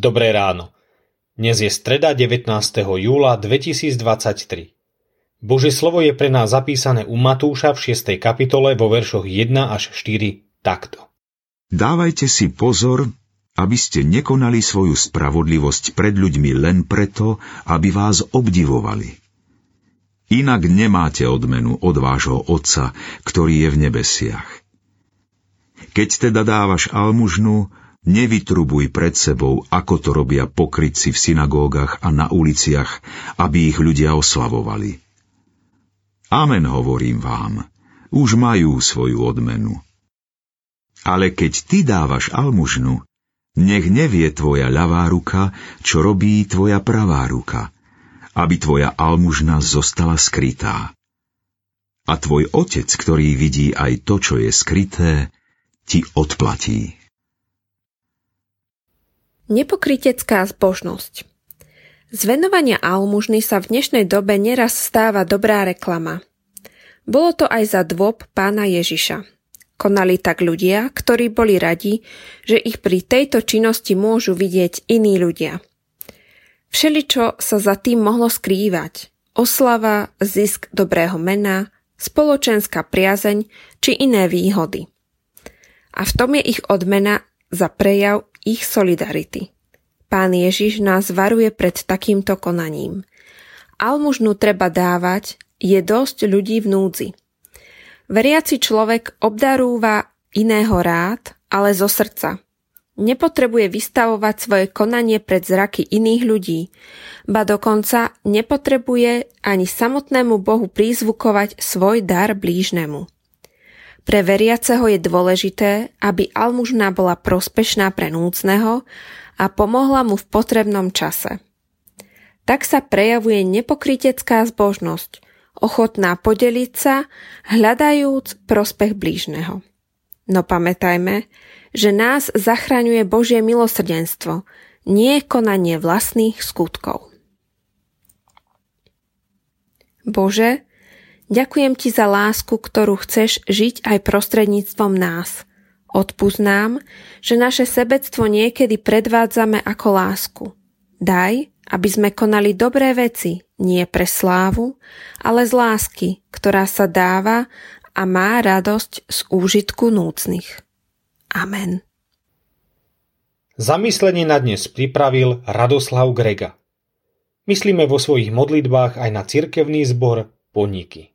Dobré ráno. Dnes je streda 19. júla 2023. Božie slovo je pre nás zapísané u Matúša v 6. kapitole vo veršoch 1 až 4 takto. Dávajte si pozor, aby ste nekonali svoju spravodlivosť pred ľuďmi len preto, aby vás obdivovali. Inak nemáte odmenu od vášho Otca, ktorý je v nebesiach. Keď teda dávaš almužnu, nevytrubuj pred sebou, ako to robia pokrytci v synagógach a na uliciach, aby ich ľudia oslavovali. Amen, hovorím vám, už majú svoju odmenu. Ale keď ty dávaš almužnu, nech nevie tvoja ľavá ruka, čo robí tvoja pravá ruka, aby tvoja almužna zostala skrytá. A tvoj Otec, ktorý vidí aj to, čo je skryté, ti odplatí. Nepokrytecká zbožnosť. Z venovania almužny sa v dnešnej dobe neraz stáva dobrá reklama. Bolo to aj za dôb pána Ježiša. Konali tak ľudia, ktorí boli radi, že ich pri tejto činnosti môžu vidieť iní ľudia. Všeličo sa za tým mohlo skrývať. Oslava, zisk dobrého mena, spoločenská priazeň či iné výhody. A v tom je ich odmena za prejav ich solidarity. Pán Ježiš nás varuje pred takýmto konaním. Almužnu treba dávať, je dosť ľudí v núdzi. Veriaci človek obdarúva iného rád, ale zo srdca. Nepotrebuje vystavovať svoje konanie pred zraky iných ľudí, ba dokonca nepotrebuje ani samotnému Bohu prízvukovať svoj dar blížnemu. Pre veriaceho je dôležité, aby almužná bola prospešná pre núcneho a pomohla mu v potrebnom čase. Tak sa prejavuje nepokrytecká zbožnosť, ochotná podeliť sa, hľadajúc prospech blížneho. No pamätajme, že nás zachraňuje Božie milosrdenstvo, nie konanie vlastných skutkov. Bože, ďakujem Ti za lásku, ktorú chceš žiť aj prostredníctvom nás. Odpusť nám, že naše sebectvo niekedy predvádzame ako lásku. Daj, aby sme konali dobré veci, nie pre slávu, ale z lásky, ktorá sa dáva a má radosť z úžitku núcnych. Amen. Zamyslenie na dnes pripravil Radoslav Grega. Myslíme vo svojich modlitbách aj na cirkevný zbor Poniky.